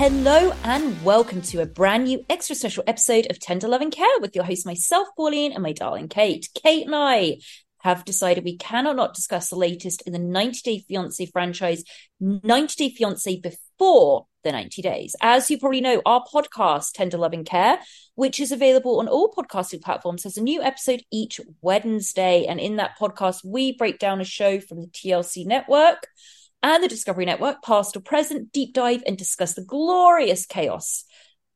Hello and welcome to a brand new extra special episode of Tender Loving Care with your host, myself, Pauline, and my darling Kate. Kate and I have decided we cannot not discuss the latest in the 90 Day Fiancé franchise, 90 Day Fiancé Before the 90 Days. As you probably know, our podcast, Tender Loving Care, which is available on all podcasting platforms, has a new episode each Wednesday. And in that podcast, we break down a show from the TLC network and the Discovery Network, past or present, deep dive and discuss the glorious chaos.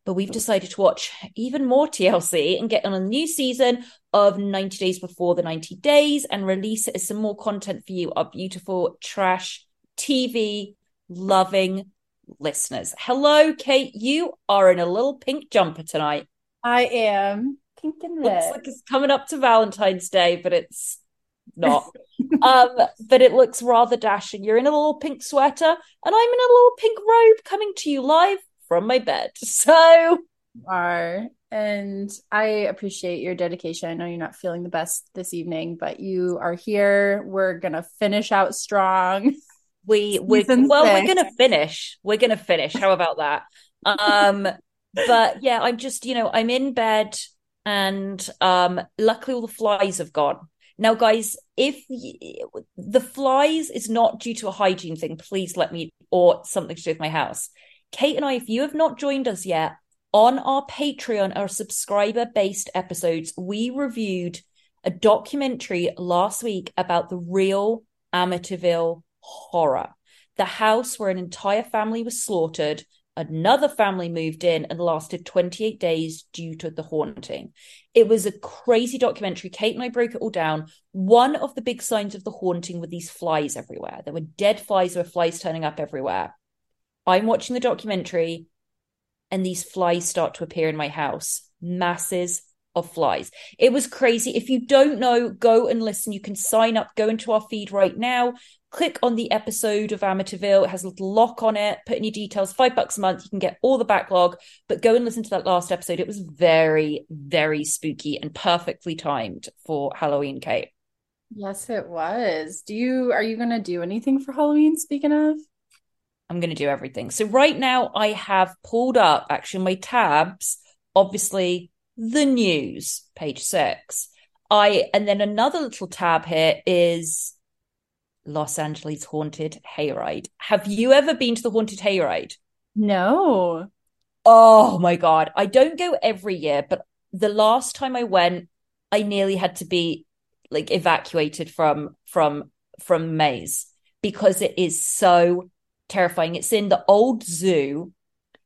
But we've decided to watch even more TLC and get on a new season of 90 Days Before the 90 Days and release it as some more content for you, our beautiful trash TV loving listeners. Hello, Kate. You are in a little pink jumper tonight. I am. Pink and red. Looks like it's coming up to Valentine's Day, but it's not. But it looks rather dashing. You're in a little pink sweater and I'm in a little pink robe coming to you live from my bed. So you are, and I appreciate your dedication. I know you're not feeling the best this evening, but you are here. We're gonna finish out strong. We're gonna finish. How about that? But yeah, I'm just, you know, I'm in bed and luckily all the flies have gone. Now, guys, if the flies is not due to a hygiene thing, please let me, or something to do with my house. Kate and I, if you have not joined us yet, on our Patreon, our subscriber-based episodes, we reviewed a documentary last week about the real Amityville horror. The house where an entire family was slaughtered, another family moved in and lasted 28 days due to the haunting. It was a crazy documentary. Kate and I broke it all down. One of the big signs of the haunting were these flies everywhere. There were dead flies, there were flies turning up everywhere. I'm watching the documentary and these flies start to appear in my house. Masses of flies. It was crazy. If you don't know, go and listen. You can sign up, go into our feed right now. Click on the episode of Amityville. It has a little lock on it. Put in your details, $5 a month. You can get all the backlog, but go and listen to that last episode. It was very, very spooky and perfectly timed for Halloween, Kate. Yes, it was. Are you going to do anything for Halloween? Speaking of, I'm going to do everything. So right now I have pulled up actually my tabs, obviously the news, page 6. And then another little tab here is Los Angeles Haunted Hayride. Have you ever been to the Haunted Hayride? No. Oh my God. I don't go every year, but the last time I went, I nearly had to be like evacuated from maze because it is so terrifying. It's in the old zoo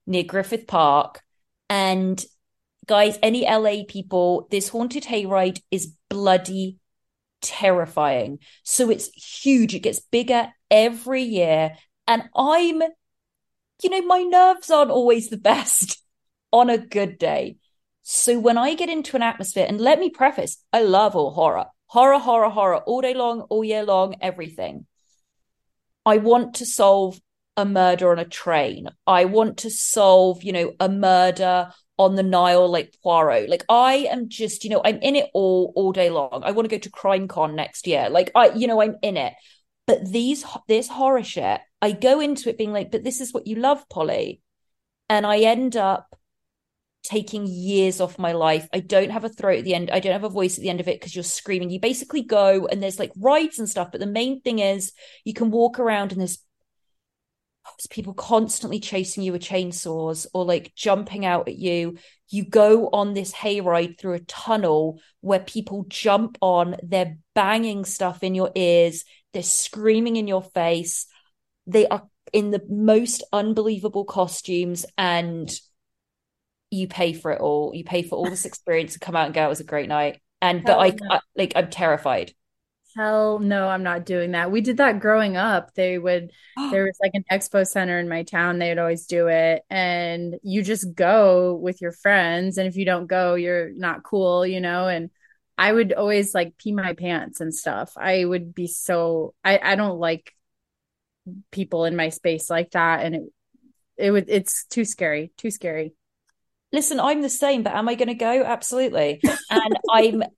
near Griffith Park. And guys, any LA people, this Haunted Hayride is bloody terrifying. So it's huge. It gets bigger every year. And I'm, you know, my nerves aren't always the best on a good day. So when I get into an atmosphere, and let me preface, I love all horror all day long, all year long, everything. I want to solve a murder on a train. I want to solve, you know, a murder on the Nile, like Poirot. Like I am just, you know, I'm in it all day long. I want to go to CrimeCon next year. Like I, you know, I'm in it. But this horror shit, I go into it being like, but this is what you love, Polly. And I end up taking years off my life. I don't have a throat at the end. I don't have a voice at the end of it because you're screaming. You basically go and there's like rides and stuff. But the main thing is you can walk around and there's people constantly chasing you with chainsaws or like jumping out at you. You go on this hayride through a tunnel where people jump on. They're banging stuff in your ears. They're screaming in your face. They are in the most unbelievable costumes and you pay for it all. You pay for all this experience and come out and go, it was a great night. And But I'm terrified. Hell no, I'm not doing that. We did that growing up. There was like an expo center in my town. They would always do it. And you just go with your friends. And if you don't go, you're not cool, you know? And I would always like pee my pants and stuff. I would be so, I don't like people in my space like that. And it's too scary. Listen, I'm the same, but am I going to go? Absolutely. And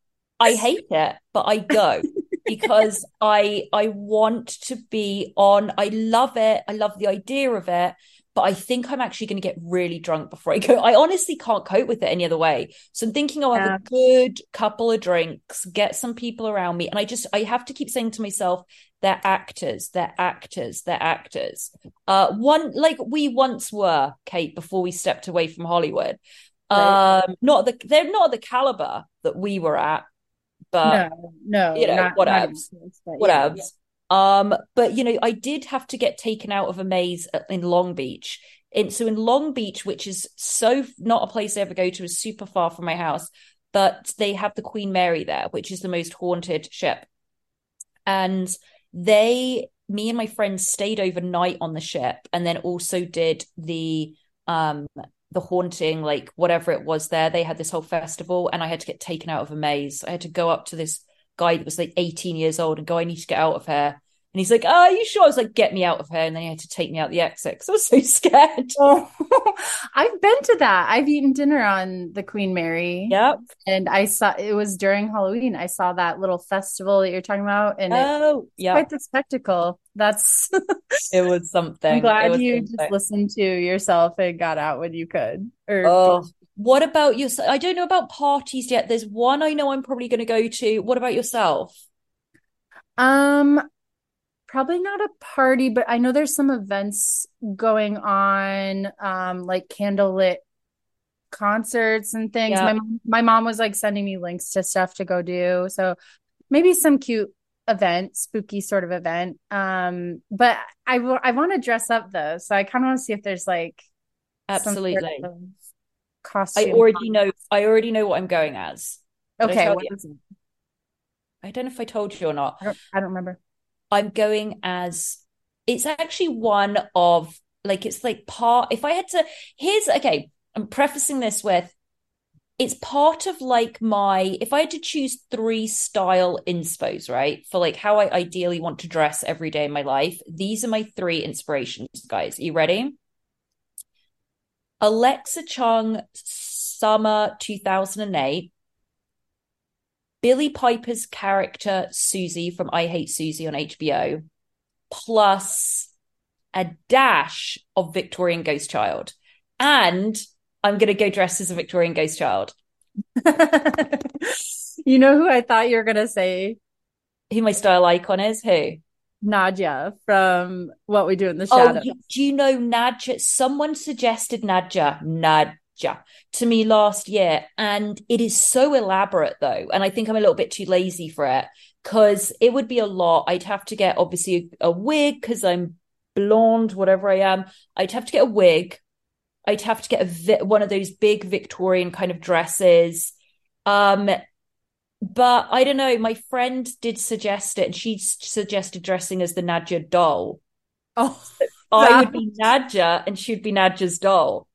I hate it, but I go because I want to be on. I love it. I love the idea of it, but I think I'm actually going to get really drunk before I go. I honestly can't cope with it any other way. So I'm thinking I'll have a good couple of drinks, get some people around me. And I have to keep saying to myself, they're actors. We once were, Kate, before we stepped away from Hollywood. Right. They're not the caliber that we were at, but no, you know, whatevs. Yeah. But you know, I did have to get taken out of a maze in Long Beach. And so in Long Beach, which is so not a place I ever go to, is super far from my house, but they have the Queen Mary there, which is the most haunted ship. And me and my friends stayed overnight on the ship and then also did the haunting, like whatever it was there. They had this whole festival and I had to get taken out of a maze. I had to go up to this guy that was like 18 years old and go, I need to get out of here. And he's like, oh, are you sure? I was like, get me out of here. And then he had to take me out the exit because I was so scared. Oh. I've been to that. I've eaten dinner on the Queen Mary. Yep. And I saw, it was during Halloween. I saw that little festival that you're talking about. And quite the spectacle. That's it was something. I'm glad you just listened to yourself and got out when you could. What about yourself? I don't know about parties yet. There's one I know I'm probably going to go to. What about yourself? Probably not a party, but I know there's some events going on, like candlelit concerts and things. Yeah. My mom was like sending me links to stuff to go do. So maybe some cute event, spooky sort of event. But I want to dress up though. So I kind of want to see if there's like absolutely sort of costume. I already know what I'm going as. Okay. I don't know if I told you or not. I don't remember. I'm going as, it's actually one of, like, it's like part, if I had to, I'm prefacing this with, it's part of like my, if I had to choose 3 style inspos, right, for like how I ideally want to dress every day in my life, these are my 3 inspirations, guys. Are you ready? Alexa Chung, summer 2008. Billy Piper's character, Susie, from I Hate Susie on HBO, plus a dash of Victorian Ghost Child. And I'm going to go dressed as a Victorian Ghost Child. You know who I thought you were going to say? Who my style icon is? Who? Nadja from What We Do in the Shadows. Oh, do you know Nadja? Someone suggested Nadja to me last year, and it is so elaborate though, and I think I'm a little bit too lazy for it because it would be a lot. I'd have to get obviously a wig because I'm blonde, whatever I am. I'd have to get a wig. I'd have to get one of those big Victorian kind of dresses. But I don't know, my friend did suggest it, and she suggested dressing as the Nadja doll. Oh, I would be Nadja and she'd be Nadja's doll.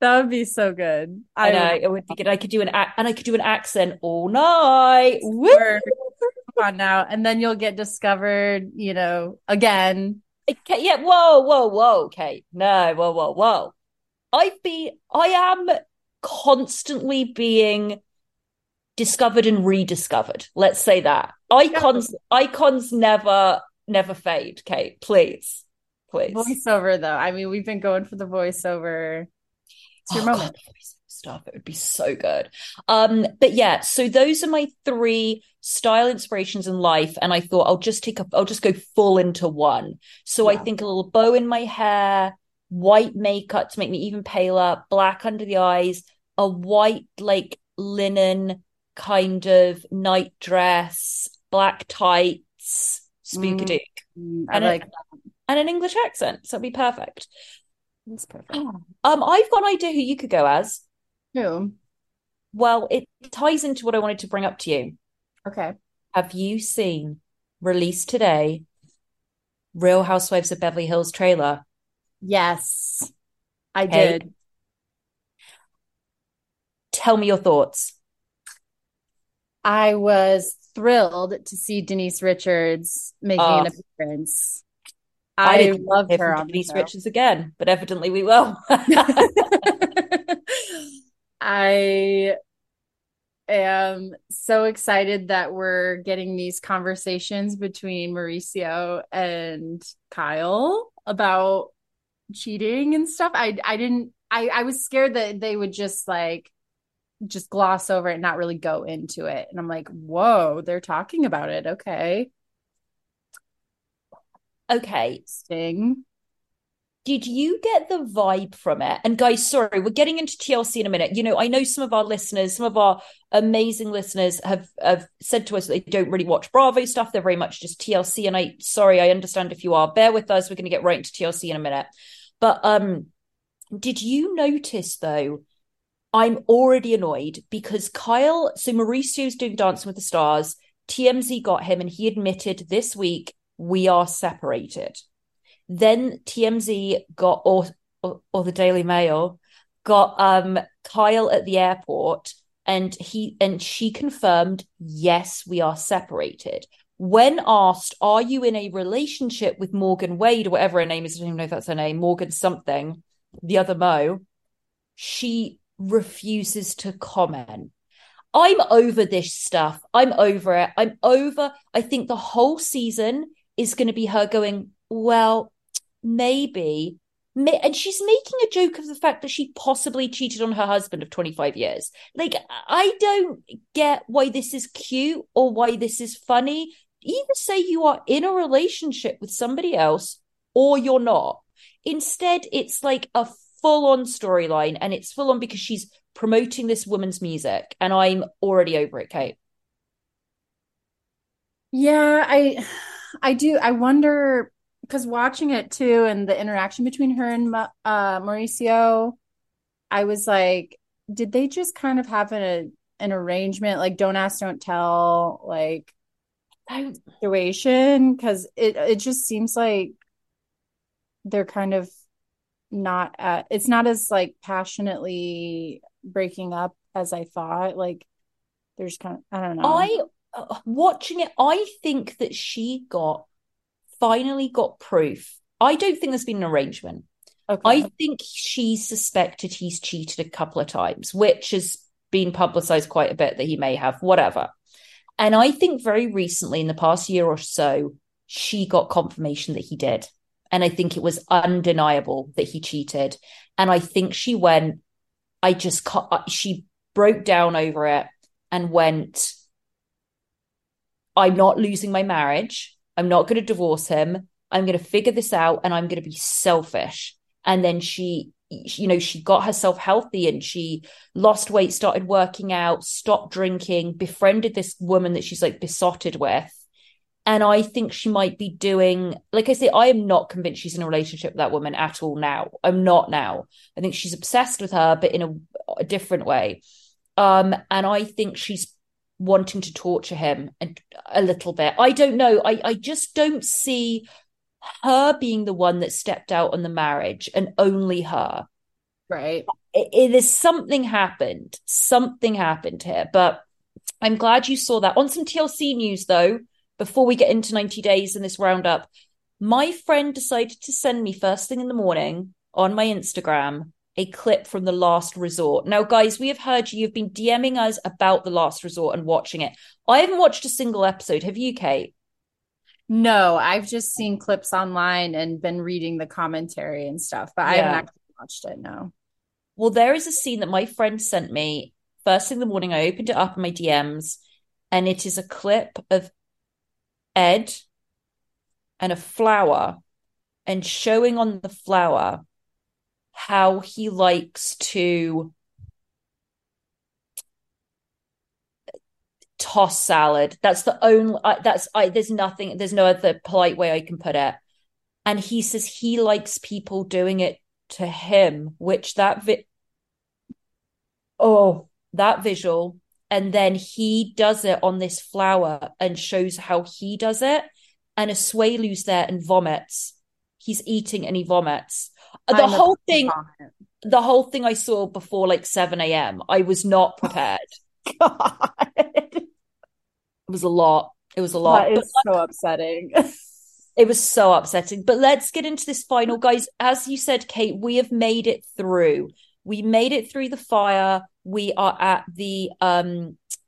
That would be so good. I know, it would be good. I could do an accent all night. Sure. Come on now, and then you'll get discovered, you know, again. Okay, yeah, whoa, Kate. No, whoa. I am constantly being discovered and rediscovered. Let's say that. Icons never fade, Kate. Please. Voiceover, though. I mean, we've been going for the voiceover. It's your moment. God, the voiceover stuff. It would be so good. But yeah, so those are my three style inspirations in life, and I thought I'll just go full into one. So yeah. I think a little bow in my hair, white makeup to make me even paler, black under the eyes, a white like linen kind of night dress, black tights, spookadook, and an English accent. So it'd be perfect. That's perfect. I've got an idea who you could go as. Who? Well, it ties into what I wanted to bring up to you. Okay. Have you seen, released today, Real Housewives of Beverly Hills trailer? Yes, I did. Tell me your thoughts. I was thrilled to see Denise Richards making an appearance. I love her on Denise Richards again, but evidently we will. I am so excited that we're getting these conversations between Mauricio and Kyle about cheating and stuff. I was scared that they would just gloss over it and not really go into it. And I'm like, whoa, they're talking about it. Okay. Sting. Did you get the vibe from it? And guys, sorry, we're getting into TLC in a minute. You know, I know some of our listeners, some of our amazing listeners have said to us that they don't really watch Bravo stuff. They're very much just TLC. And I understand if you are. Bear with us. We're going to get right into TLC in a minute. But did you notice, though, I'm already annoyed because Kyle, so Mauricio's doing Dancing with the Stars. TMZ got him and he admitted this week, we are separated. Then TMZ got, or the Daily Mail got Kyle at the airport, and she confirmed, yes, we are separated. When asked, are you in a relationship with Morgan Wade or whatever her name is? I don't even know if that's her name, Morgan something, the other Mo, she refuses to comment. I'm over this stuff. I'm over it. I think the whole season is going to be her going, well, maybe. And she's making a joke of the fact that she possibly cheated on her husband of 25 years. Like, I don't get why this is cute or why this is funny. Either say you are in a relationship with somebody else or you're not. Instead, it's like a full-on storyline, and it's full-on because she's promoting this woman's music, and I'm already over it, Kate. Yeah, I do. I wonder, because watching it too, and the interaction between her and Mauricio, I was like, did they just kind of have an arrangement, like don't ask, don't tell, like situation? Because it just seems like they're kind of not it's not as like passionately breaking up as I thought. Like there's kind of, I don't know. Watching it, I think that she finally got proof. I don't think there's been an arrangement. Okay. I think she suspected he's cheated a couple of times, which has been publicized quite a bit that he may have, whatever. And I think very recently in the past year or so, she got confirmation that he did. And I think it was undeniable that he cheated. And I think she went, she broke down over it and went, I'm not losing my marriage. I'm not going to divorce him. I'm going to figure this out, and I'm going to be selfish. And then she got herself healthy, and she lost weight, started working out, stopped drinking, befriended this woman that she's like besotted with. And I think she might be doing, like I say, I am not convinced she's in a relationship with that woman at all now. I'm not now. I think she's obsessed with her, but in a different way. And I think she's wanting to torture him a little bit. I don't know. I just don't see her being the one that stepped out on the marriage, and only her. Right. It is something happened. Something happened here. But I'm glad you saw that. On some TLC news, though, before we get into 90 Days and this roundup, my friend decided to send me first thing in the morning on my Instagram a clip from The Last Resort. Now, guys, we have heard you've been DMing us about The Last Resort and watching it. I haven't watched a single episode. Have you, Kate? No, I've just seen clips online and been reading the commentary and stuff, but I haven't actually watched it, no. Well, there is a scene that my friend sent me first thing in the morning. I opened it up in my DMs, and it is a clip of Ed and a flower, and showing on the flower how he likes to toss salad. That's the only, there's nothing, there's no other polite way I can put it. And he says he likes people doing it to him, which that visual. And then he does it on this flower and shows how he does it. And Asuelu's there and vomits. He's eating and he vomits. The whole thing I saw before like 7 a.m. I was not prepared. God. It was a lot. That is so upsetting. It was so upsetting. But let's get into this final, guys. As you said, Kate, we have made it through. We made it through the fire. We are at the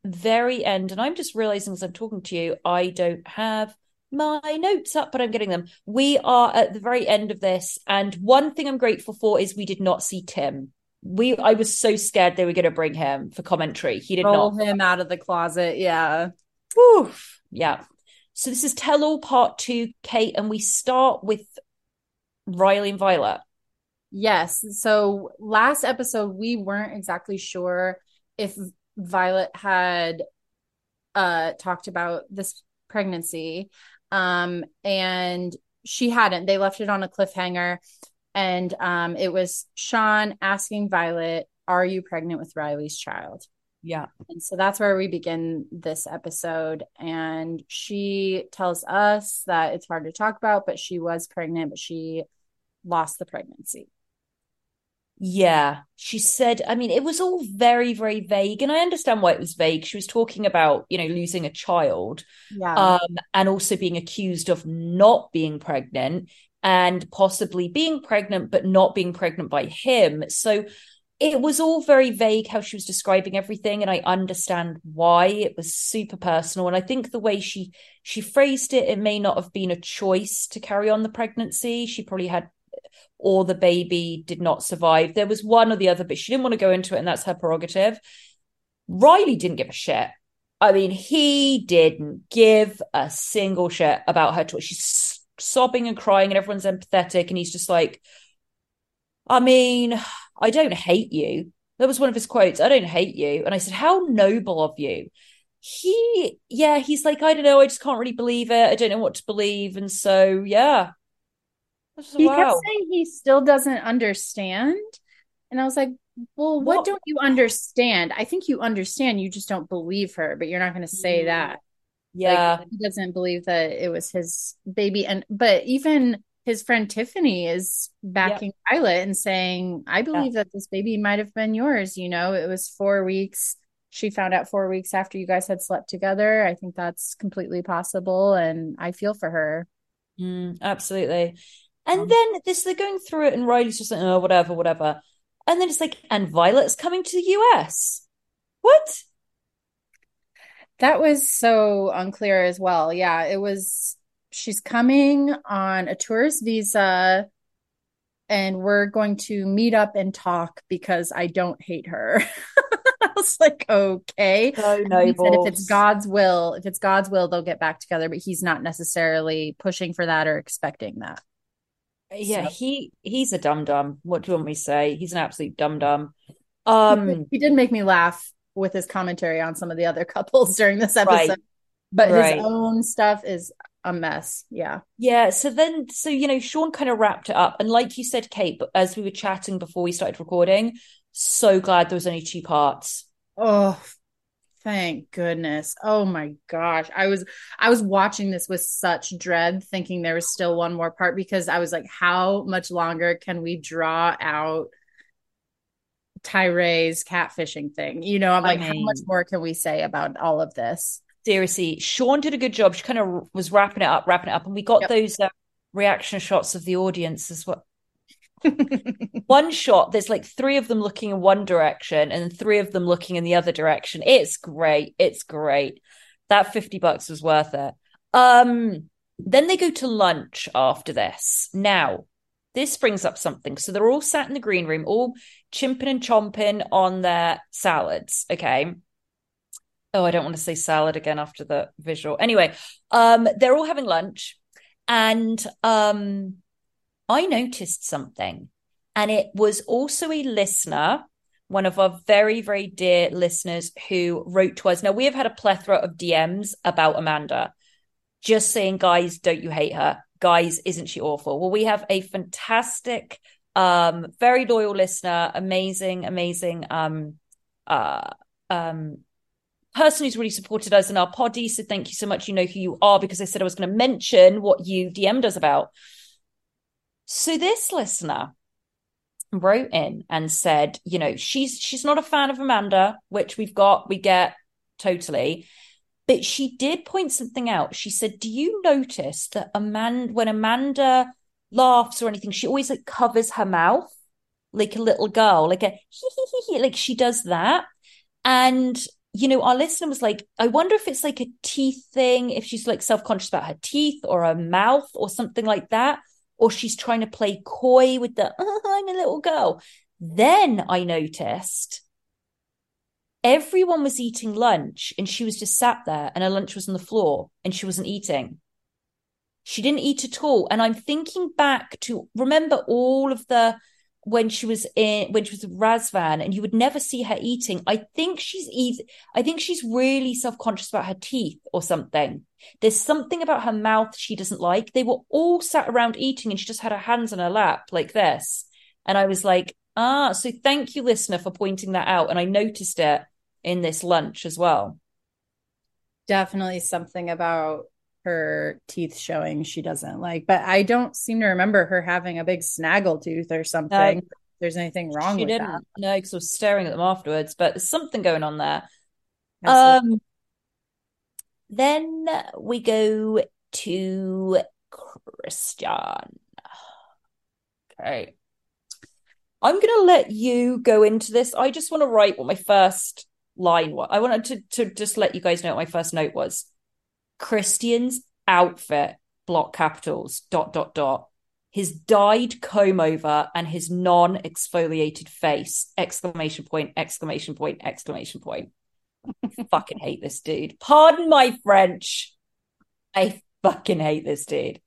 very end. And I'm just realizing as I'm talking to you, I don't have my notes up, but I'm getting them. We are at the very end of this. And one thing I'm grateful for is we did not see Tim. I was so scared they were going to bring him for commentary. He did not. Roll him out of the closet. Yeah. Oof. Yeah. So this is Tell All Part 2, Kate, and we start with Riley and Violet. Yes. So last episode, we weren't exactly sure if Violet had talked about this pregnancy, and she hadn't. They left it on a cliffhanger, and it was Sean asking Violet, "Are you pregnant with Riley's child?" Yeah. And so that's where we begin this episode. And she tells us that it's hard to talk about, but she was pregnant, but she lost the pregnancy. Yeah. She said, I mean, it was all very, very vague. And I understand why it was vague. She was talking about, losing a child, and also being accused of not being pregnant and possibly being pregnant, but not being pregnant by him. So it was all very vague how she was describing everything, and I understand why. It was super personal, and I think the way she phrased it may not have been a choice to carry on the pregnancy. She probably had, or the baby did not survive. There was one or the other, but she didn't want to go into it, and that's her prerogative. Riley didn't give a shit. I mean, he didn't give a single shit about her. She's sobbing and crying, and everyone's empathetic, and he's just like, I mean, I don't hate you. That was one of his quotes. I don't hate you. And I said, how noble of you. He's like, I don't know. I just can't really believe it. I don't know what to believe. And so, yeah. He kept saying he still doesn't understand. And I was like, well, what don't you understand? I think you understand. You just don't believe her, but you're not going to say that. Yeah. Like, he doesn't believe that it was his baby. But even his friend Tiffany is backing Violet and saying, I believe that this baby might have been yours. It was 4 weeks. She found out 4 weeks after you guys had slept together. I think that's completely possible. And I feel for her. Absolutely. And then they're going through it, and Riley's just like, oh, whatever. And then it's like, and Violet's coming to the US. What? That was so unclear as well. Yeah, it was. She's coming on a tourist visa, and we're going to meet up and talk because I don't hate her. I was like, okay. Oh, no. He said if it's God's will, they'll get back together, but he's not necessarily pushing for that or expecting that. Yeah. So. He's a dum-dum. What do you want me to say? He's an absolute dum-dum. He did make me laugh with his commentary on some of the other couples during this episode, but his own stuff is a mess. Yeah. So Sean kind of wrapped it up, and like you said, Kate, but as we were chatting before we started recording, so glad there was only 2 parts. Oh, Thank goodness. Oh my gosh. I was watching this with such dread, thinking there was still one more part, because I was like, how much longer can we draw out Tyrae's catfishing thing? You know, I'm like, how much more can we say about all of this? Seriously, Sean did a good job. She kind of was wrapping it up. And we got those reaction shots of the audience as well. One shot, there's like three of them looking in one direction and three of them looking in the other direction. It's great. That $50 was worth it. Then they go to lunch after this. Now this brings up something. So they're all sat in the green room, all chimping and chomping on their salads. Okay. Oh, I don't want to say salad again after the visual. Anyway, they're all having lunch, and I noticed something, and it was also a listener, one of our very, very dear listeners, who wrote to us. Now, we have had a plethora of DMs about Amanda, just saying, guys, don't you hate her? Guys, isn't she awful? Well, we have a fantastic, very loyal listener, amazing person who's really supported us in our poddy. So thank you so much. You know who you are, because I said I was going to mention what you DM'd us about. So this listener wrote in and said, you know, she's not a fan of Amanda, which we get totally. But she did point something out. She said, do you notice that when Amanda laughs or anything, she always like covers her mouth like a little girl, like a hee-hee-hee-hee, like she does that. And, you know, our listener was like, I wonder if it's like a teeth thing, if she's like self-conscious about her teeth or her mouth or something like that. Or she's trying to play coy with the, I'm a little girl. Then I noticed everyone was eating lunch and she was just sat there, and her lunch was on the floor and she wasn't eating. She didn't eat at all. And I'm thinking back to, remember all of the, when she was with Razvan, and you would never see her eating. I think she's really self-conscious about her teeth or something. There's something about her mouth she doesn't like. They were all sat around eating and she just had her hands on her lap like this. And I was like, so thank you, listener, for pointing that out. And I noticed it in this lunch as well. Definitely something about her teeth showing she doesn't like, but I don't seem to remember her having a big snaggletooth or something. There's anything wrong with that? No, because I was staring at them afterwards, but there's something going on there. Absolutely. Then we go to Christian. Okay, I'm gonna let you go into this. I just want to write what my first line was. I wanted to just let you guys know what my first note was. Christian's outfit, ... his dyed comb over and his non-exfoliated face, !! I fucking hate this dude. Pardon my French. I fucking hate this dude.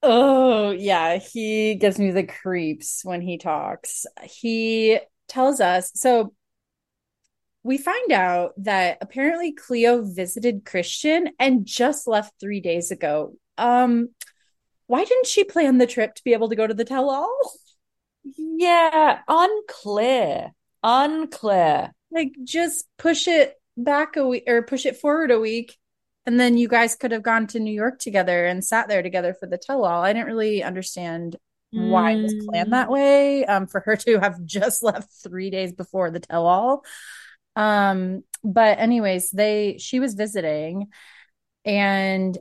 Oh, yeah. He gives me the creeps when he talks. He tells us, so we find out that apparently Cleo visited Christian and just left 3 days ago. Why didn't she plan the trip to be able to go to the tell-all? Yeah, unclear. Like, just push it back a week or push it forward a week, and then you guys could have gone to New York together and sat there together for the tell-all. I didn't really understand why it was planned that way, for her to have just left 3 days before the tell-all. But anyways, she was visiting, and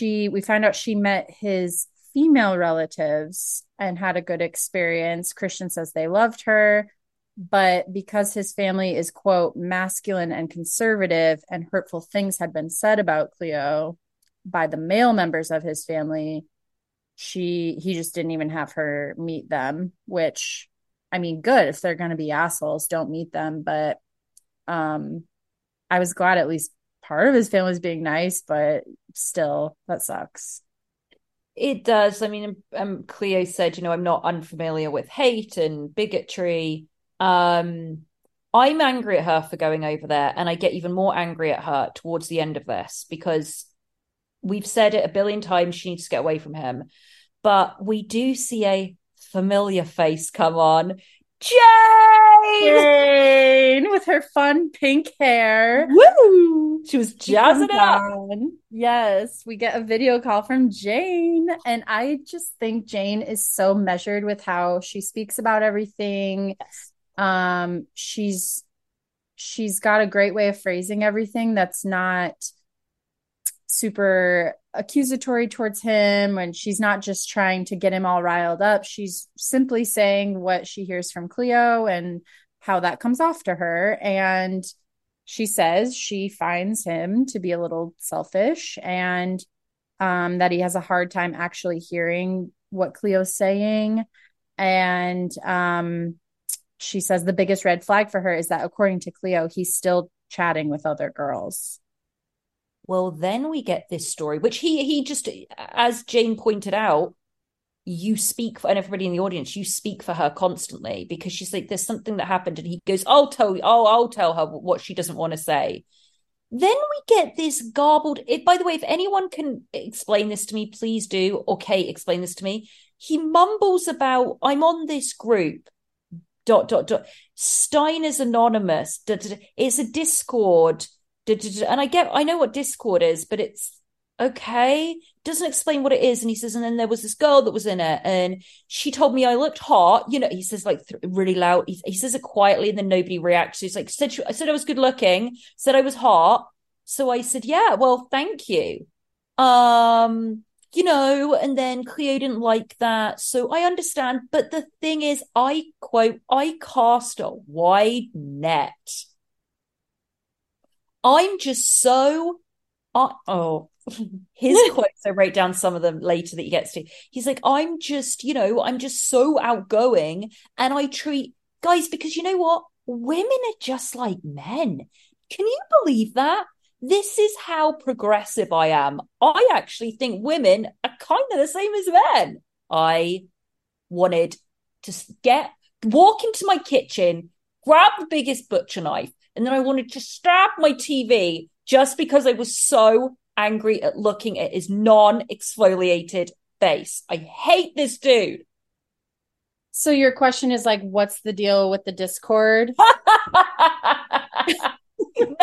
we found out she met his female relatives and had a good experience. Christian says they loved her, but because his family is, quote, masculine and conservative, and hurtful things had been said about Cleo by the male members of his family, he just didn't even have her meet them, which, I mean, good, if they're going to be assholes, don't meet them. But I was glad at least part of his family was being nice, but still, that sucks. It does. I mean, Cleo said, you know, I'm not unfamiliar with hate and bigotry. I'm angry at her for going over there, and I get even more angry at her towards the end of this, because we've said it a billion times, she needs to get away from him. But we do see a familiar face come on. Jane with her fun pink hair. Woo! She was jazzing it up. Yes, we get a video call from Jane, and I just think Jane is so measured with how she speaks about everything. Yes. She's got a great way of phrasing everything that's not super accusatory towards him, and she's not just trying to get him all riled up. She's simply saying what she hears from Cleo and how that comes off to her. And she says she finds him to be a little selfish, and that he has a hard time actually hearing what Cleo's saying. And she says the biggest red flag for her is that, according to Cleo, he's still chatting with other girls. Well, then we get this story, which he just, as Jane pointed out, you speak for, and everybody in the audience, you speak for her constantly, because she's like, there's something that happened, and he goes, I'll tell her what she doesn't want to say. Then we get this garbled, by the way, if anyone can explain this to me, please do, or Kate, explain this to me. He mumbles about, I'm on this group, ... Stein is anonymous, ... It's a Discord, and I know what Discord is, but it's okay. Doesn't explain what it is. And he says, and then there was this girl that was in it, and she told me I looked hot. You know, he says like really loud. He says it quietly, and then nobody reacts. He's like, I said I was good looking, said I was hot. So I said, yeah, well, thank you. You know, and then Cleo didn't like that. So I understand. But the thing is, I cast a wide net. I'm just so... his quotes, I wrote down some of them later that he gets to. He's like, I'm just so outgoing. And I treat... Guys, because you know what? Women are just like men. Can you believe that? This is how progressive I am. I actually think women are kind of the same as men. I wanted to walk into my kitchen, grab the biggest butcher knife, and then I wanted to stab my TV just because I was so angry at looking at his non-exfoliated face. I hate this dude. So your question is like, what's the deal with the Discord? No.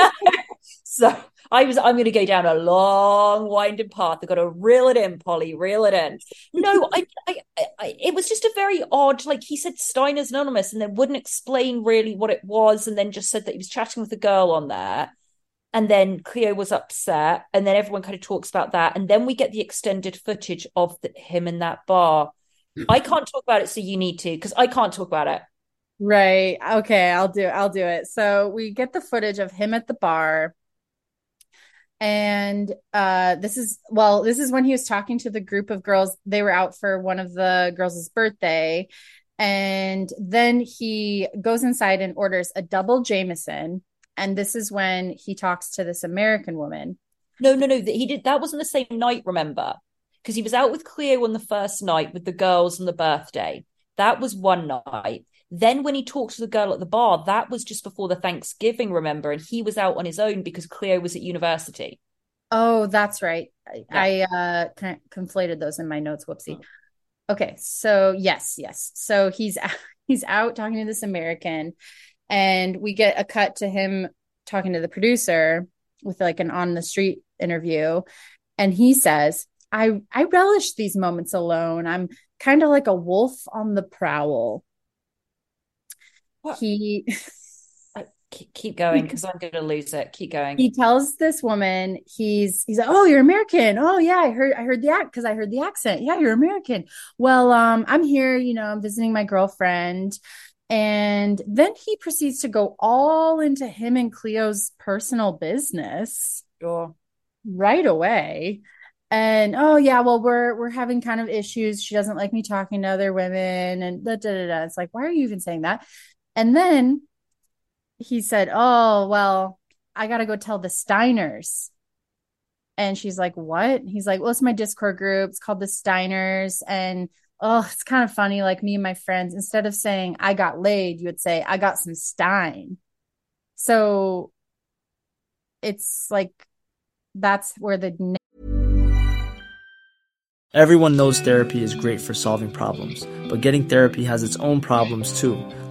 So I'm going to go down a long winding path. I've got to reel it in, Polly, reel it in. No, it was just a very odd, like he said Steiner's anonymous and then wouldn't explain really what it was. And then just said that he was chatting with a girl on there. And then Cleo was upset. And then everyone kind of talks about that. And then we get the extended footage of him in that bar. I can't talk about it. So you need to, because I can't talk about it. Right. Okay. I'll do it. So we get the footage of him at the bar. And this is when he was talking to the group of girls. They were out for one of the girls' birthday. And then he goes inside and orders a double Jameson. And this is when he talks to this American woman. No. That wasn't the same night, remember? Because he was out with Cleo on the first night with the girls on the birthday. That was one night. Then when he talked to the girl at the bar, that was just before the Thanksgiving, remember? And he was out on his own because Cleo was at university. Oh, that's right. Yeah. I conflated those in my notes. Whoopsie. Oh. Okay. So yes. So he's out talking to this American, and we get a cut to him talking to the producer with like an on the street interview. And he says, I relish these moments alone. I'm kind of like a wolf on the prowl. What? Keep going, because I'm going to lose it. Keep going. He tells this woman, he's like, oh, you're American. Oh yeah, I heard the accent. Yeah, you're American. Well, I'm here, I'm visiting my girlfriend. And then he proceeds to go all into him and Cleo's personal business. Sure. Right away. And oh yeah, well we're having kind of issues. She doesn't like me talking to other women and da. It's like, why are you even saying that? And then he said, oh, well, I got to go tell the Steiners. And she's like, what? And he's like, well, it's my Discord group. It's called the Steiners. And oh, it's kind of funny. Like me and my friends, instead of saying I got laid, you would say I got some Stein. So it's like, that's where the Everyone knows therapy is great for solving problems, but getting therapy has its own problems too,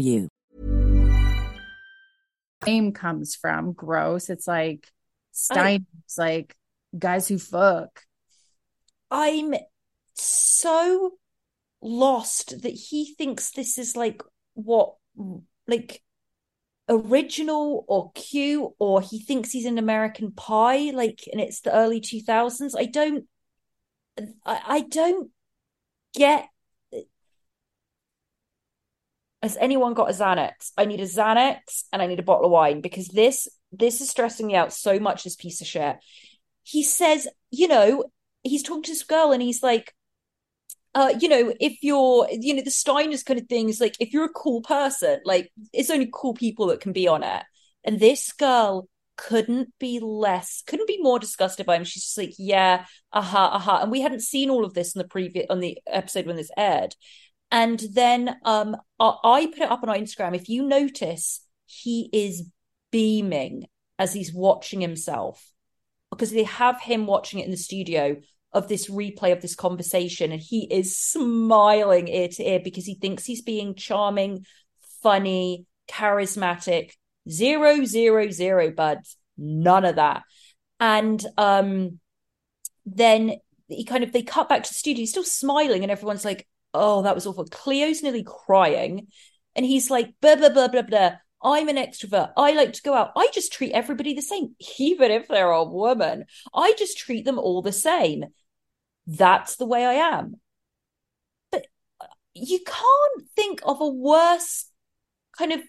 you. Name comes from gross. It's like Stein, it's like guys who fuck. I'm so lost that he thinks this is like what, like original or cute, or he thinks he's in American Pie, like, and it's the early 2000s. I don't get. Has anyone got a Xanax? I need a Xanax and I need a bottle of wine, because this is stressing me out so much, this piece of shit. He says, you know, he's talking to this girl and he's like, you know, if you're, you know, the Steiners kind of thing is like, if you're a cool person, like it's only cool people that can be on it. And this girl couldn't be more disgusted by him. She's just like, yeah, uh-huh. And we hadn't seen all of this in the previous, on the episode when this aired. And then I put it up on our Instagram. If you notice, he is beaming as he's watching himself, because they have him watching it in the studio of this replay of this conversation. And he is smiling ear to ear because he thinks he's being charming, funny, charismatic. 0, 0, 0, buds. None of that. And then he kind of, they cut back to the studio. He's still smiling and everyone's like, oh, that was awful. Cleo's nearly crying. And he's like, blah, blah, blah, blah, blah. I'm an extrovert. I like to go out. I just treat everybody the same, even if they're a woman. I just treat them all the same. That's the way I am. But you can't think of a worse kind of,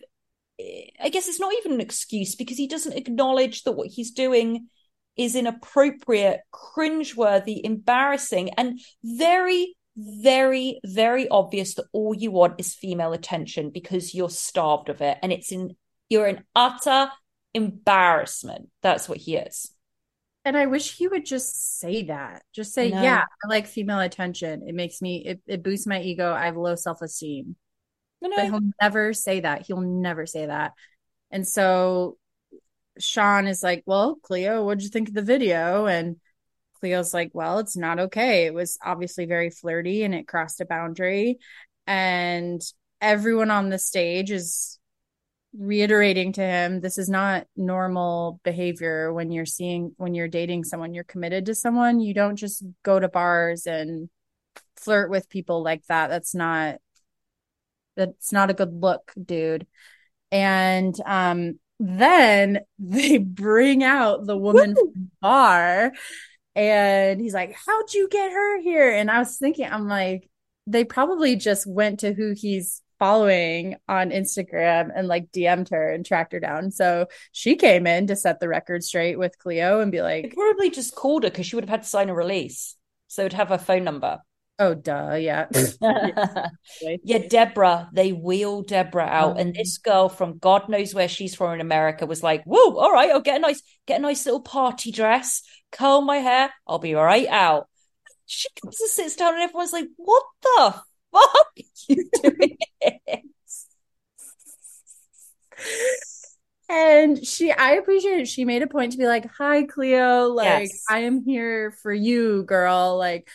I guess it's not even an excuse, because he doesn't acknowledge that what he's doing is inappropriate, cringeworthy, embarrassing, and very, very, very obvious that all you want is female attention because you're starved of it, and you're in utter embarrassment. That's what he is. And I wish he would just say that. Just say, no. Yeah, I like female attention. It makes me, it boosts my ego. I have low self-esteem. No. But he'll never say that. He'll never say that. And so Sean is like, well, Cleo, what'd you think of the video? And Cleo's like, well, it's not okay. It was obviously very flirty and it crossed a boundary. And everyone on the stage is reiterating to him, this is not normal behavior when you're dating someone, you're committed to someone. You don't just go to bars and flirt with people like that. That's not a good look, dude. And then they bring out the woman from the bar. And he's like, how'd you get her here? And I was thinking, I'm like, they probably just went to who he's following on Instagram and like DM'd her and tracked her down. So she came in to set the record straight with Cleo and be like, they probably just called her because she would have had to sign a release. So it'd have her phone number. Oh, duh. Yeah. Yeah. Deborah. They wheeled Deborah out. And this girl from God knows where she's from in America was like, whoa, all right, I'll get a nice little party dress. Curl my hair, I'll be right out. She comes and sits down and everyone's like, what the fuck are you doing? And I appreciate it. She made a point to be like, hi, Cleo. Like, yes. I am here for you, girl. Like,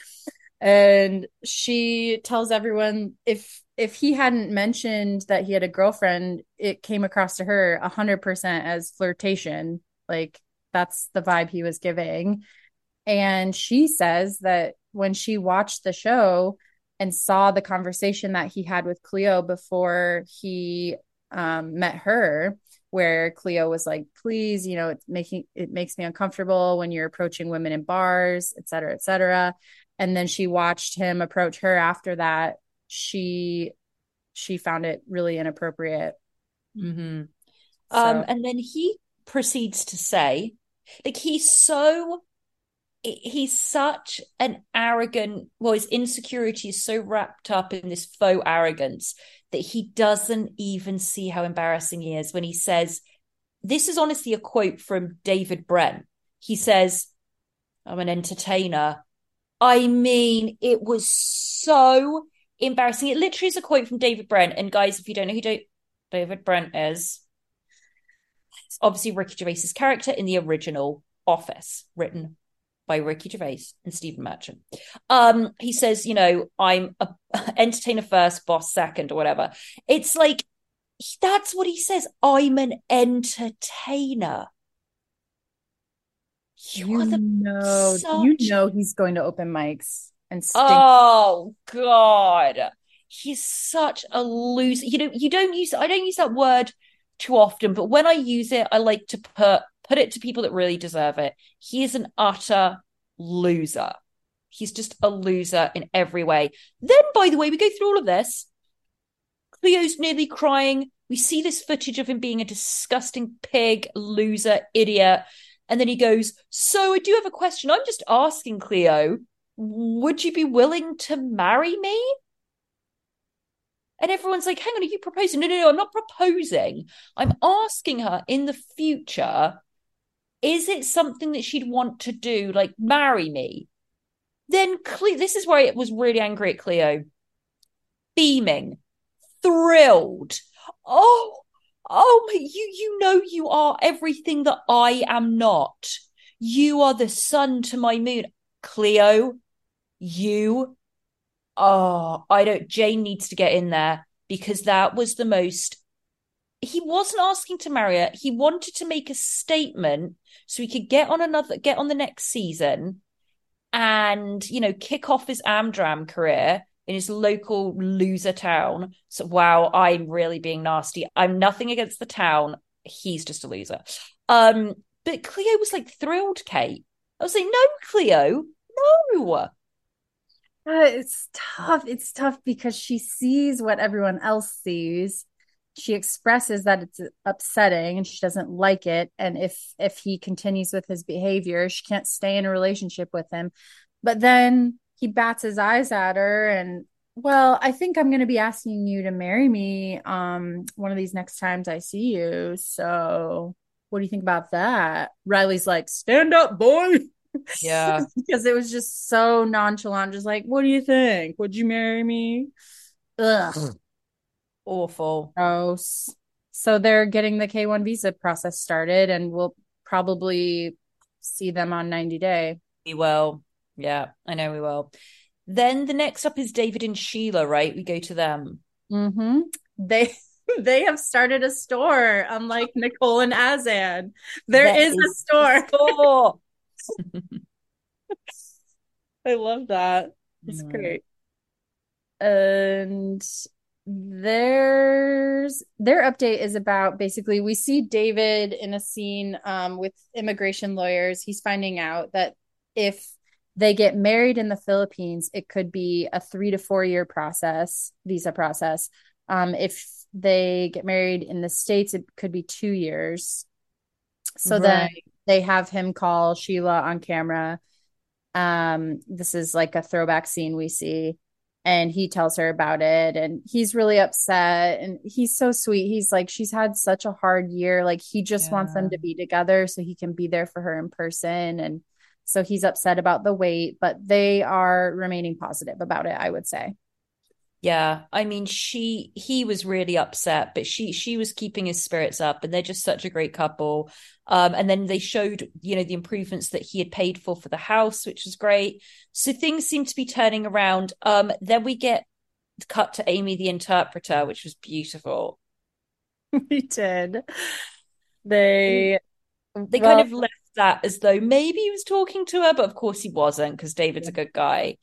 and she tells everyone if he hadn't mentioned that he had a girlfriend, it came across to her 100% as flirtation. Like, that's the vibe he was giving. And she says that when she watched the show and saw the conversation that he had with Cleo before he met her, where Cleo was like, please, you know, it makes me uncomfortable when you're approaching women in bars, et cetera, et cetera. And then she watched him approach her after that. She found it really inappropriate. Mm-hmm. So. And then he proceeds to say, like, he's such an arrogant, well, his insecurity is so wrapped up in this faux arrogance that he doesn't even see how embarrassing he is when he says, this is honestly a quote from David Brent. He says, I'm an entertainer. I mean, it was so embarrassing. It literally is a quote from David Brent. And guys, if you don't know who David Brent is, it's obviously Ricky Gervais's character in the original Office, written by Ricky Gervais and Stephen Merchant. He says, you know, I'm an entertainer first, boss second, or whatever. It's like, that's what he says. I'm an entertainer. You know he's going to open mics and stink. Oh, God. He's such a loser. I don't use that word too often, but when I use it, I like to put it to people that really deserve it. He is an utter loser. He's just a loser in every way. Then, by the way, we go through all of this. Cleo's nearly crying. We see this footage of him being a disgusting pig, loser, idiot. And then he goes, so I do have a question. I'm just asking, Cleo, would you be willing to marry me? And everyone's like, hang on, are you proposing? No, I'm not proposing. I'm asking her in the future, is it something that she'd want to do, like marry me? Then Cleo, this is where it was really angry at Cleo. Beaming, thrilled. Oh, you know you are everything that I am not. You are the sun to my moon. Cleo, you are. Jane needs to get in there, because that was the most. He wasn't asking to marry her. He wanted to make a statement so he could get on the next season and, you know, kick off his Amdram career in his local loser town. So, wow, I'm really being nasty. I'm nothing against the town. He's just a loser. But Cleo was like thrilled, Kate. I was like, no, Cleo, no. It's tough. It's tough because she sees what everyone else sees. She expresses that it's upsetting and she doesn't like it. And if he continues with his behavior, she can't stay in a relationship with him. But then he bats his eyes at her and, well, I think I'm going to be asking you to marry me one of these next times I see you. So what do you think about that? Riley's like, stand up, boy. Yeah. Because it was just so nonchalant. Just like, what do you think? Would you marry me? Ugh. Awful. Gross. So they're getting the K-1 visa process started and we'll probably see them on 90 Day. We will. Yeah, I know we will. Then the next up is David and Sheila, right? We go to them. Mm-hmm. They have started a store, unlike Nicole and Azan. There is a store. I love that. It's great. And their update is about, basically, we see David in a scene with immigration lawyers. He's finding out that if they get married in the Philippines, it could be a 3 to 4 year process, visa process. If they get married in the States, it could be 2 years. So then they have him call Sheila on camera. This is like a throwback scene we see. And he tells her about it. And he's really upset. And he's so sweet. He's like, she's had such a hard year. Like, he just wants them to be together so he can be there for her in person. And so he's upset about the wait, but they are remaining positive about it, I would say. Yeah, I mean, he was really upset, but she was keeping his spirits up, and they're just such a great couple. And then they showed, you know, the improvements that he had paid for the house, which was great. So things seem to be turning around. Then we get cut to Amy, the interpreter, which was beautiful. We did. They kind of left that as though maybe he was talking to her, but of course he wasn't, because David's a good guy.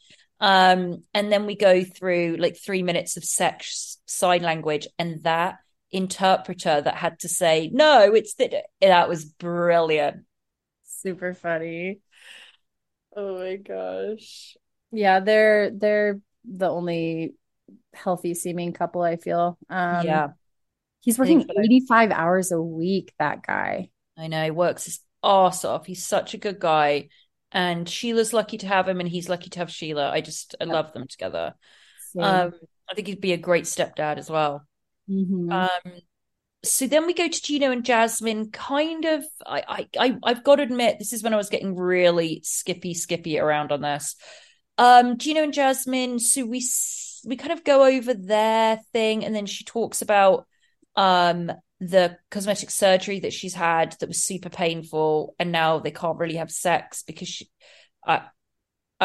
And then we go through like 3 minutes of sign language, and that interpreter that had to say, no, it's that was brilliant. Super funny. Oh my gosh. Yeah. They're the only healthy seeming couple, I feel. Yeah. He's working 85 hours a week. That guy. I know. He works his ass off. He's such a good guy. And Sheila's lucky to have him, and he's lucky to have Sheila. I love them together. I think he'd be a great stepdad as well. Mm-hmm. So then we go to Gino and Jasmine. Kind of, I've got to admit, this is when I was getting really skippy around on this. Gino and Jasmine. So we kind of go over their thing, and then she talks about the cosmetic surgery that she's had that was super painful, and now they can't really have sex because I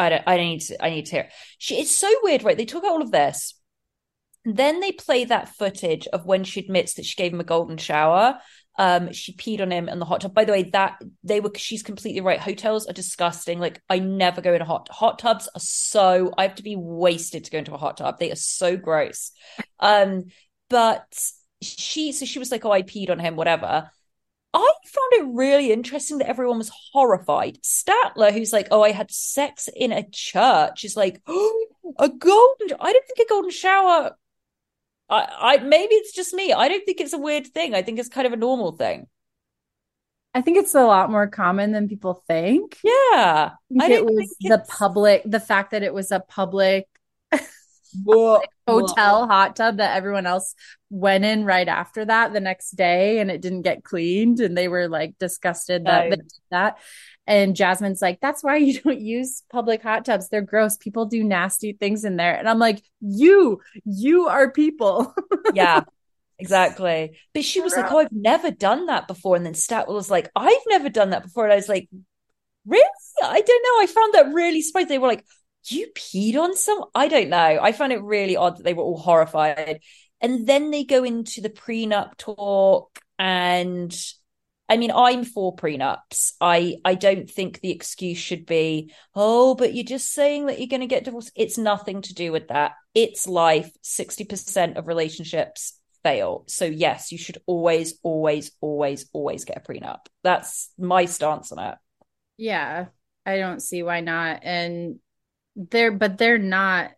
need to hear it. It's so weird, right? They talk about all of this, then they play that footage of when she admits that she gave him a golden shower. She peed on him in the hot tub. By the way, she's completely right. Hotels are disgusting. Like, I never go in a hot tubs are so, I have to be wasted to go into a hot tub. They are so gross. But she was like, oh, I peed on him, whatever. I found it really interesting that everyone was horrified. Statler, who's like, oh, I had sex in a church, is like, oh, I don't think a golden shower. I maybe it's just me. I don't think it's a weird thing. I think it's kind of a normal thing. I think it's a lot more common than people think. Yeah. The fact that it was a public hotel hot tub that everyone else went in right after that the next day, and it didn't get cleaned, and they were like disgusted that they did that. And Jasmine's like, that's why you don't use public hot tubs, they're gross, people do nasty things in there. And I'm like, you are people. Yeah, exactly. But she was like, oh, I've never done that before. And then Statwell was like, I've never done that before. And I was like, really? I don't know, I found that really surprising. They were like, you peed on some? I don't know. I found it really odd that they were all horrified. And then they go into the prenup talk. And I mean, I'm for prenups. I don't think the excuse should be, oh, but you're just saying that you're going to get divorced. It's nothing to do with that. It's life. 60% of relationships fail. So yes, you should always, always, always, always get a prenup. That's my stance on it. Yeah. I don't see why not. And they're not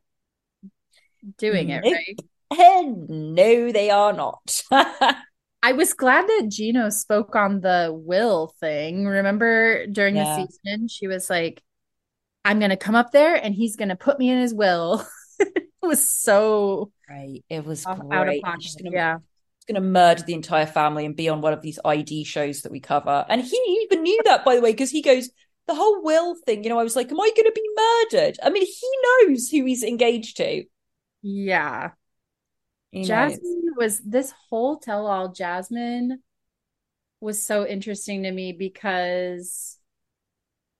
doing it, right? No, they are not. I was glad that Gino spoke on the will thing. Remember during the season, she was like, I'm going to come up there and he's going to put me in his will. It was so right. It was out of pocket. Going to murder the entire family and be on one of these ID shows that we cover. And he even knew that, by the way, because he goes, the whole will thing, you know, I was like, am I going to be murdered? I mean, he knows who he's engaged to. Yeah. Jasmine was, this whole tell-all Jasmine was so interesting to me, because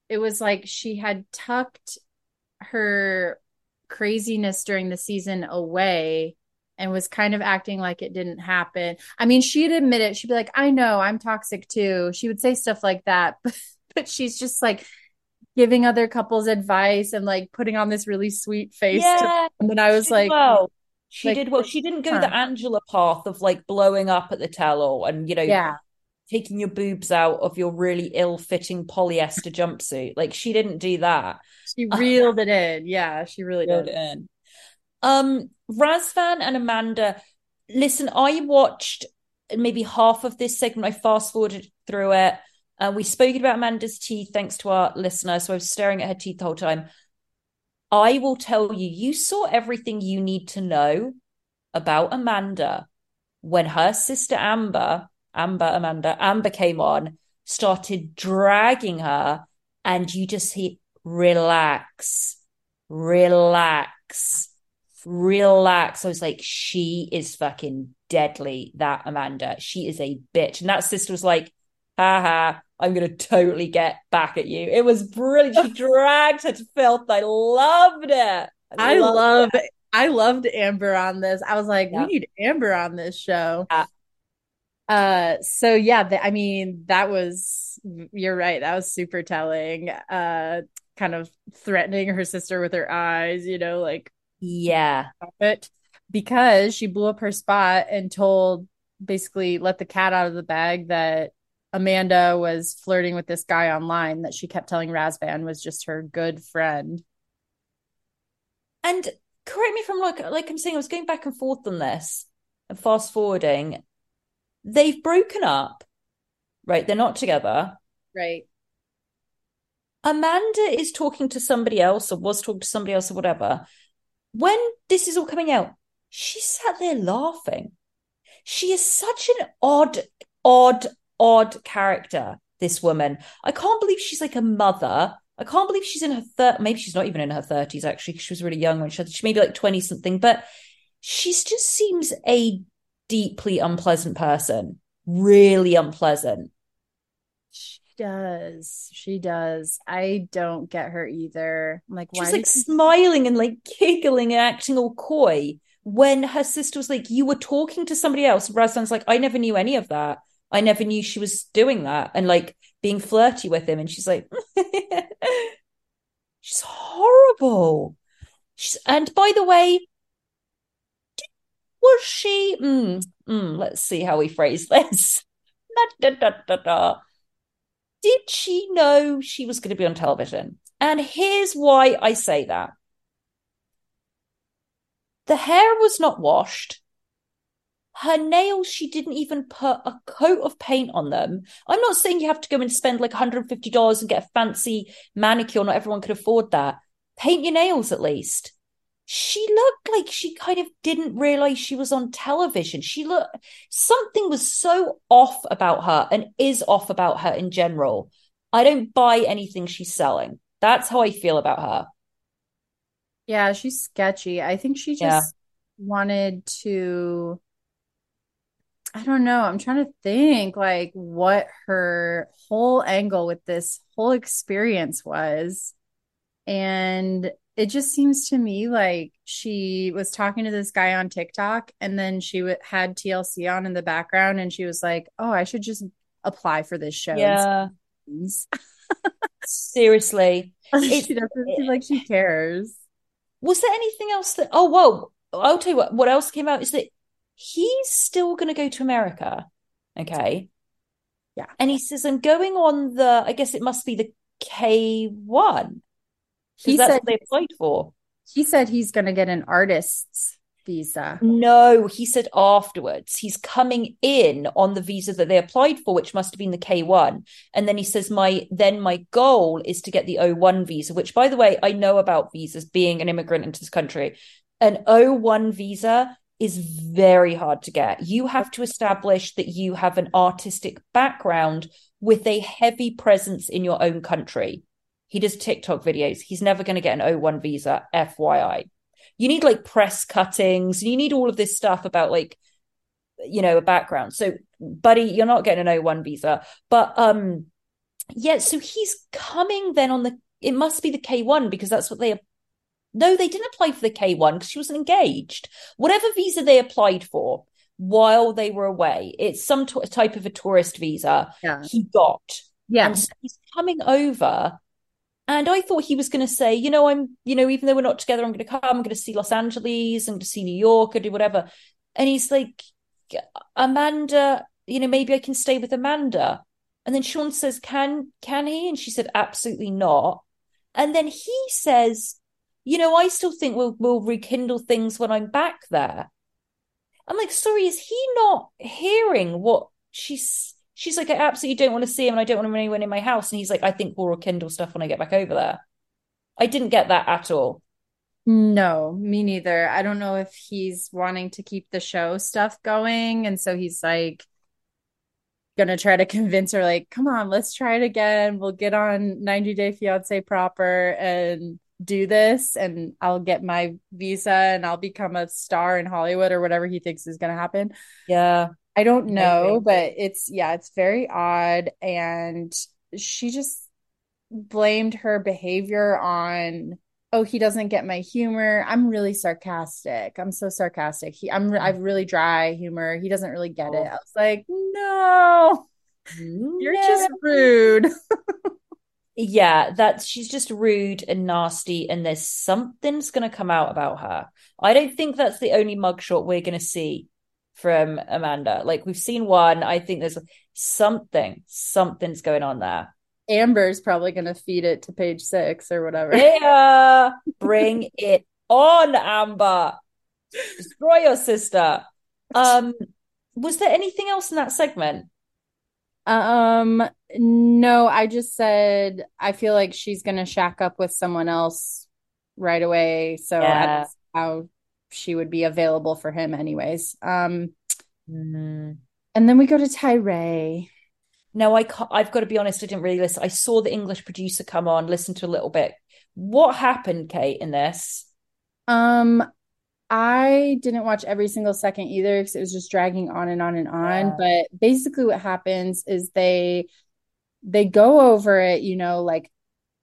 it was like she had tucked her craziness during the season away and was kind of acting like it didn't happen. I mean, she'd admit it. She'd be like, I know, I'm toxic too. She would say stuff like that, but she's just like giving other couples advice and like putting on this really sweet face. Yeah, and then I was like, she did well. She didn't go the Angela path of like blowing up at the tell-all and, you know, taking your boobs out of your really ill-fitting polyester jumpsuit. Like, she didn't do that. She reeled it in. Yeah, she really did. Razvan and Amanda. Listen, I watched maybe half of this segment. I fast-forwarded through it. We spoke about Amanda's teeth, thanks to our listener. So I was staring at her teeth the whole time. I will tell you, you saw everything you need to know about Amanda when her sister Amber came on, started dragging her, and you just hear, relax, relax, relax. I was like, she is fucking deadly, that Amanda. She is a bitch. And that sister was like, haha, I'm going to totally get back at you. It was brilliant. She dragged her to filth. I loved it. I loved Amber on this. I was like, yeah, we need Amber on this show. Yeah. So yeah, I mean, that was, you're right. That was super telling, kind of threatening her sister with her eyes, you know, like, yeah, because she blew up her spot and told, basically let the cat out of the bag, that Amanda was flirting with this guy online that she kept telling Razvan was just her good friend. And correct me if I'm like I'm saying, I was going back and forth on this and fast forwarding. They've broken up, right? They're not together. Right. Amanda is talking to somebody else, or was talking to somebody else, or whatever. When this is all coming out, she sat there laughing. She is such an odd character, this woman. I can't believe she's like a mother. I can't believe she's in her maybe she's not even in her 30s, actually, because she was really young when she maybe like 20-something, but she just seems a deeply unpleasant person. Really unpleasant. She does. I don't get her either. I'm like, why? She's like smiling and like giggling and acting all coy when her sister was like, you were talking to somebody else. Razvan's like, I never knew any of that. I never knew she was doing that and like being flirty with him. And she's like, she's horrible. And by the way, was she? Let's see how we phrase this. Did she know she was going to be on television? And here's why I say that. The hair was not washed. Her nails, she didn't even put a coat of paint on them. I'm not saying you have to go and spend like $150 and get a fancy manicure. Not everyone could afford that. Paint your nails at least. She looked like she kind of didn't realize she was on television. Something was so off about her, and is off about her in general. I don't buy anything she's selling. That's how I feel about her. Yeah, she's sketchy. I think she just wanted to, I don't know. I'm trying to think like what her whole angle with this whole experience was. And it just seems to me like she was talking to this guy on TikTok, and then she had TLC on in the background, and she was like, oh, I should just apply for this show. Yeah. Seriously. She doesn't seem like she cares. Was there anything else that, I'll tell you what else came out is that he's still going to go to America. Okay. Yeah. And he says, I'm going on the, I guess it must be the K1. He said what they applied for. He said he's going to get an artist's visa. No, he said afterwards. He's coming in on the visa that they applied for, which must have been the K1. And then he says, my goal is to get the O1 visa, which, by the way, I know about visas being an immigrant into this country. An O1 visa is very hard to get. You have to establish that you have an artistic background with a heavy presence in your own country. He does TikTok videos. He's never going to get an O1 visa, FYI. You need like press cuttings. You need all of this stuff about like, you know, a background. So, buddy, you're not getting an O1 visa. But so he's coming then on it must be the K1 because that's what no, they didn't apply for the K1 because she wasn't engaged. Whatever visa they applied for while they were away, it's some type of a tourist visa he got. Yeah. And so he's coming over. And I thought he was going to say, you know, even though we're not together, I'm going to come, I'm going to see Los Angeles, I'm going to see New York, or do whatever. And he's like, Amanda, you know, maybe I can stay with Amanda. And then Sean says, can he? And she said, absolutely not. And then he says, you know, I still think we'll rekindle things when I'm back there. I'm like, sorry, is he not hearing what she's like, I absolutely don't want to see him and I don't want him anyone in my house. And he's like, I think we'll rekindle stuff when I get back over there. I didn't get that at all. No, me neither. I don't know if he's wanting to keep the show stuff going. And so he's like, going to try to convince her, like, come on, let's try it again. We'll get on 90 Day Fiancé proper. And do this and I'll get my visa and I'll become a star in Hollywood or whatever he thinks is going to happen. Yeah. I don't know, but it's very odd. And she just blamed her behavior on, oh, he doesn't get my humor. I'm really sarcastic. I'm so sarcastic. I've really dry humor. He doesn't really get it. I was like, no. You're just rude. Yeah, she's just rude and nasty, and there's something's going to come out about her. I don't think that's the only mugshot we're going to see from Amanda. Like, we've seen one. I think there's something's going on there. Amber's probably going to feed it to Page 6 or whatever. Yeah, bring it on, Amber. Destroy your sister. Was there anything else in that segment? No, I just said I feel like she's going to shack up with someone else right away. So that's how she would be available for him anyways. And then we go to Tyrae. No, I've got to be honest, I didn't really listen. I saw the English producer come on, listen to a little bit. What happened, Kate, in this? I didn't watch every single second either because it was just dragging on and on and on. Yeah. But basically what happens is they go over it, you know, like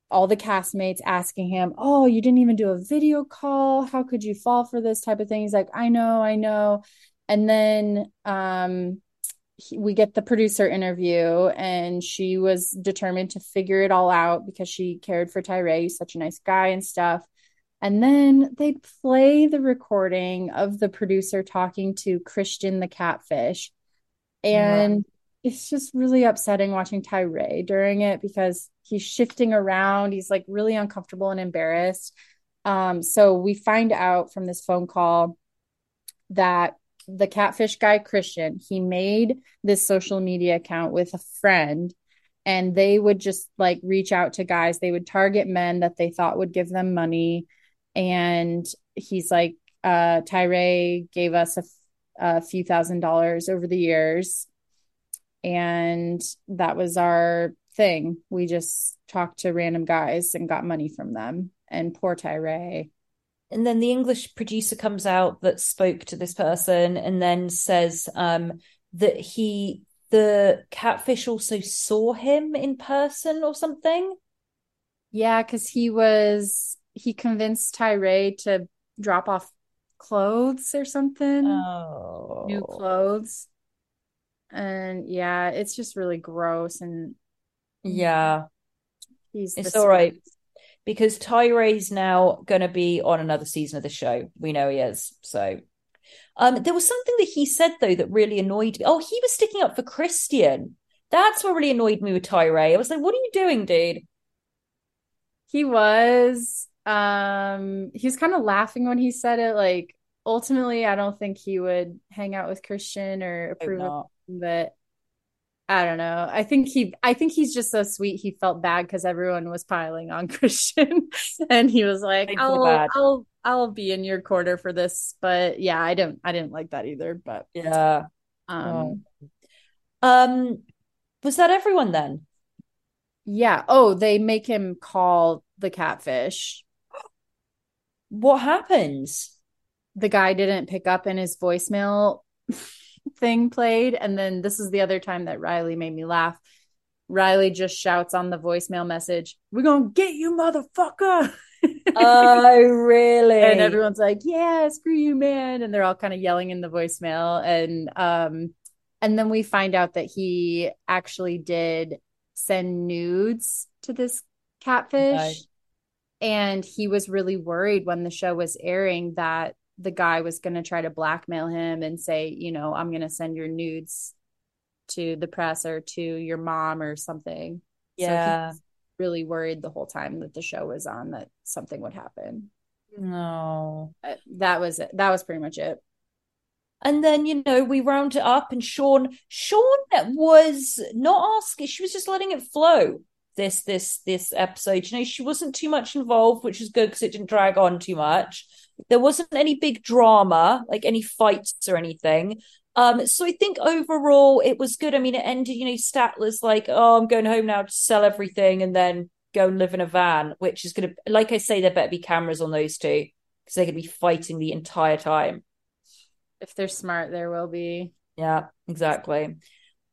all the castmates asking him, oh, you didn't even do a video call. How could you fall for this type of thing? He's like, I know. And then we get the producer interview, and she was determined to figure it all out because she cared for Tyrae. He's such a nice guy and stuff. And then they play the recording of the producer talking to Christian the catfish. And it's just really upsetting watching Tyrae during it because he's shifting around. He's like really uncomfortable and embarrassed. So we find out from this phone call that the catfish guy, Christian, he made this social media account with a friend. And they would just like reach out to guys. They would target men that they thought would give them money. And he's like, Tyrae gave us a few $1000s over the years. And that was our thing. We just talked to random guys and got money from them. And poor Tyrae. And then the English producer comes out that spoke to this person and then says that the catfish also saw him in person or something. Yeah, because he convinced Tyrae to drop off clothes or something. Oh, new clothes. And yeah, it's just really gross. And yeah, it's all right because Tyrae's now going to be on another season of the show. We know he is. So there was something that he said, though, that really annoyed me. Oh, he was sticking up for Christian. That's what really annoyed me with Tyrae. I was like, what are you doing, dude? He was. He was kind of laughing when he said it. Like, ultimately, I don't think he would hang out with Christian or approve of him, but I don't know. I think he's just so sweet. He felt bad because everyone was piling on Christian. And he was like, I'll be in your quarter for this. But yeah, I didn't like that either. But yeah. Was that everyone then? Yeah. Oh, they make him call the catfish. What happens? The guy didn't pick up and his voicemail thing played. And then this is the other time that Riley made me laugh. Riley just shouts on the voicemail message, "We're gonna get you, motherfucker." Oh, really? And everyone's like, yeah, screw you, man. And they're all kind of yelling in the voicemail. And then we find out that he actually did send nudes to this catfish. Right. And he was really worried when the show was airing that the guy was going to try to blackmail him and say, you know, I'm going to send your nudes to the press or to your mom or something. Yeah. So really worried the whole time that the show was on that something would happen. No. That was it. That was pretty much it. And then, you know, we round it up and Sean was not asking. She was just letting it flow this episode. You know, she wasn't too much involved, which is good because it didn't drag on too much. There wasn't any big drama, like any fights or anything. So I think overall it was good. I mean, it ended, you know, Statler's like, oh, I'm going home now to sell everything and then go live in a van, which is going to, like I say, there better be cameras on those two because they're going to be fighting the entire time. If they're smart, there will be. Yeah, exactly.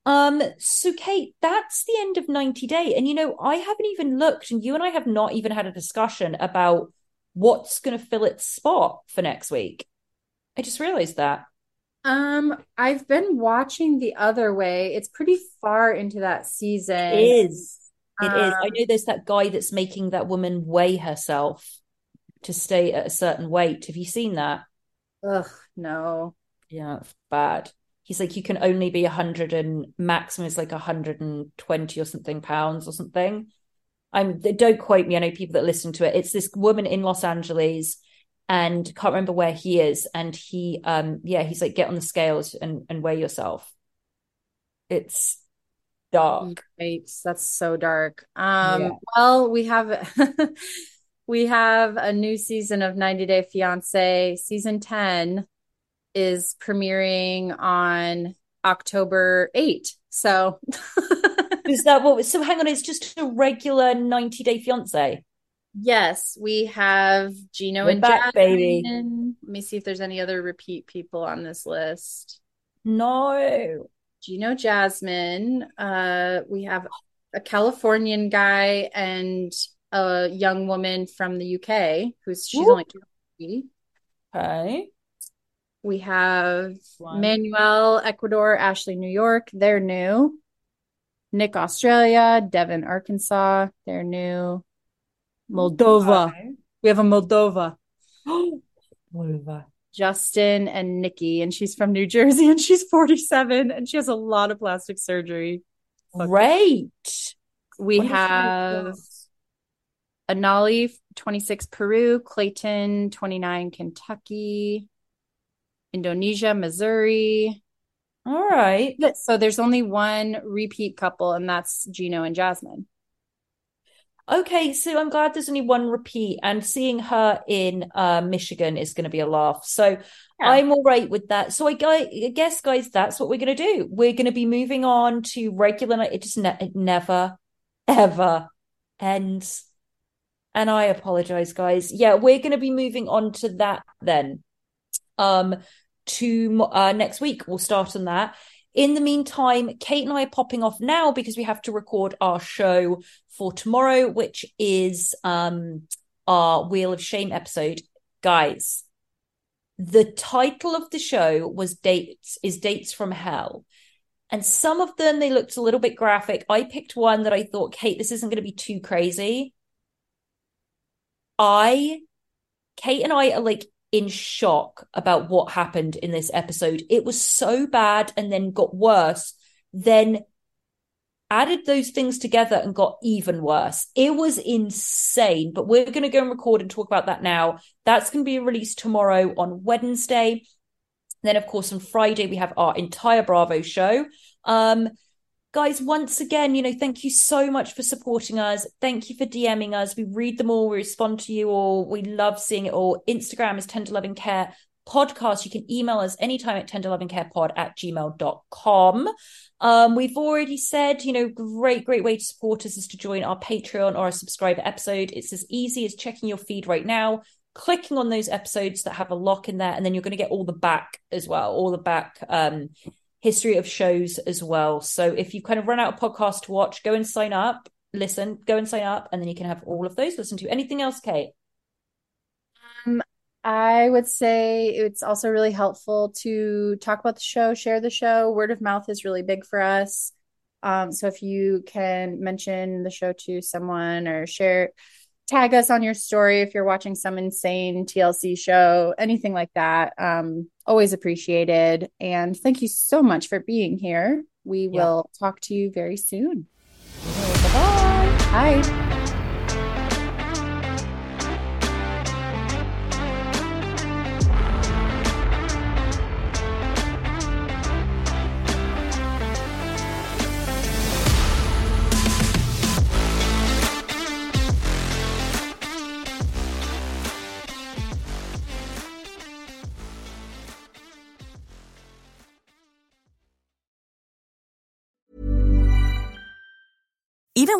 So Kate, that's the end of 90 Day. And, you know, I haven't even looked, and you and I have not even had a discussion about what's going to fill its spot for next week. I just realized that. I've been watching The Other Way. It's pretty far into that season. It is. It is. I know there's that guy that's making that woman weigh herself to stay at a certain weight. Have you seen that? Ugh, no. Yeah, it's bad. He's like, you can only be 100 and maximum is like 120 or something pounds or something. Don't quote me. I know people that listen to it. It's this woman in Los Angeles and can't remember where he is. And he, he's like, get on the scales and weigh yourself. It's dark. Right. That's so dark. Yeah. Well, we have a new season of 90 Day Fiancé. Season 10 is premiering on October 8th. So is that what? So hang on, it's just a regular 90 Day Fiancé. Yes, we have Gino and Jasmine. Baby. Let me see if there's any other repeat people on this list. No, Gino, Jasmine. We have a Californian guy and a young woman from the UK she's only 20. Okay. We have Manuel, Ecuador, Ashley, New York. They're new. Nick, Australia. Devon, Arkansas. They're new. Moldova. Okay. We have a Moldova. Moldova. Justin and Nikki, and she's from New Jersey, and she's 47, and she has a lot of plastic surgery. Great. We have Anali, 26, Peru. Clayton, 29, Kentucky. Indonesia, Missouri. All right. So there's only one repeat couple, and that's Gino and Jasmine. Okay, so I'm glad there's only one repeat, and seeing her in Michigan is going to be a laugh. So yeah. I'm all right with that. So I guess, guys, that's what we're going to do. We're going to be moving on to regular night. It just it never, ever ends. And I apologize, guys. Yeah, we're going to be moving on to that then. Next week, we'll start on that. In the meantime, Kate and I are popping off now because we have to record our show for tomorrow, which is our Wheel of Shame episode. Guys, the title of the show was Dates from Hell. And some of them, they looked a little bit graphic. I picked one that I thought, Kate, this isn't going to be too crazy. Kate and I are like in shock about what happened in this episode. It was so bad and then got worse, then added those things together and got even worse. It was insane, but we're going to go and record and talk about that now. That's going to be released tomorrow on Wednesday. Then, of course, on Friday, we have our entire Bravo show. Guys, once again, you know, thank you so much for supporting us. Thank you for DMing us. We read them all. We respond to you all. We love seeing it all. Instagram is Tender Loving Care Podcast. You can email us anytime at tenderlovingcarepod@gmail.com. We've already said, you know, great way to support us is to join our Patreon or our subscriber episode. It's as easy as checking your feed right now, clicking on those episodes that have a lock in there, and then you're going to get all the back as well, all the back history of shows as well. So if you kind of run out of podcasts to watch, go and sign up, listen, go and sign up, and then you can have all of those listen to. Anything else, Kate? I would say it's also really helpful to talk about the show, share the show. Word of mouth is really big for us. So if you can mention the show to someone or tag us on your story if you're watching some insane TLC show, anything like that. Always appreciated. And thank you so much for being here. We will talk to you very soon. Bye-bye. Bye. even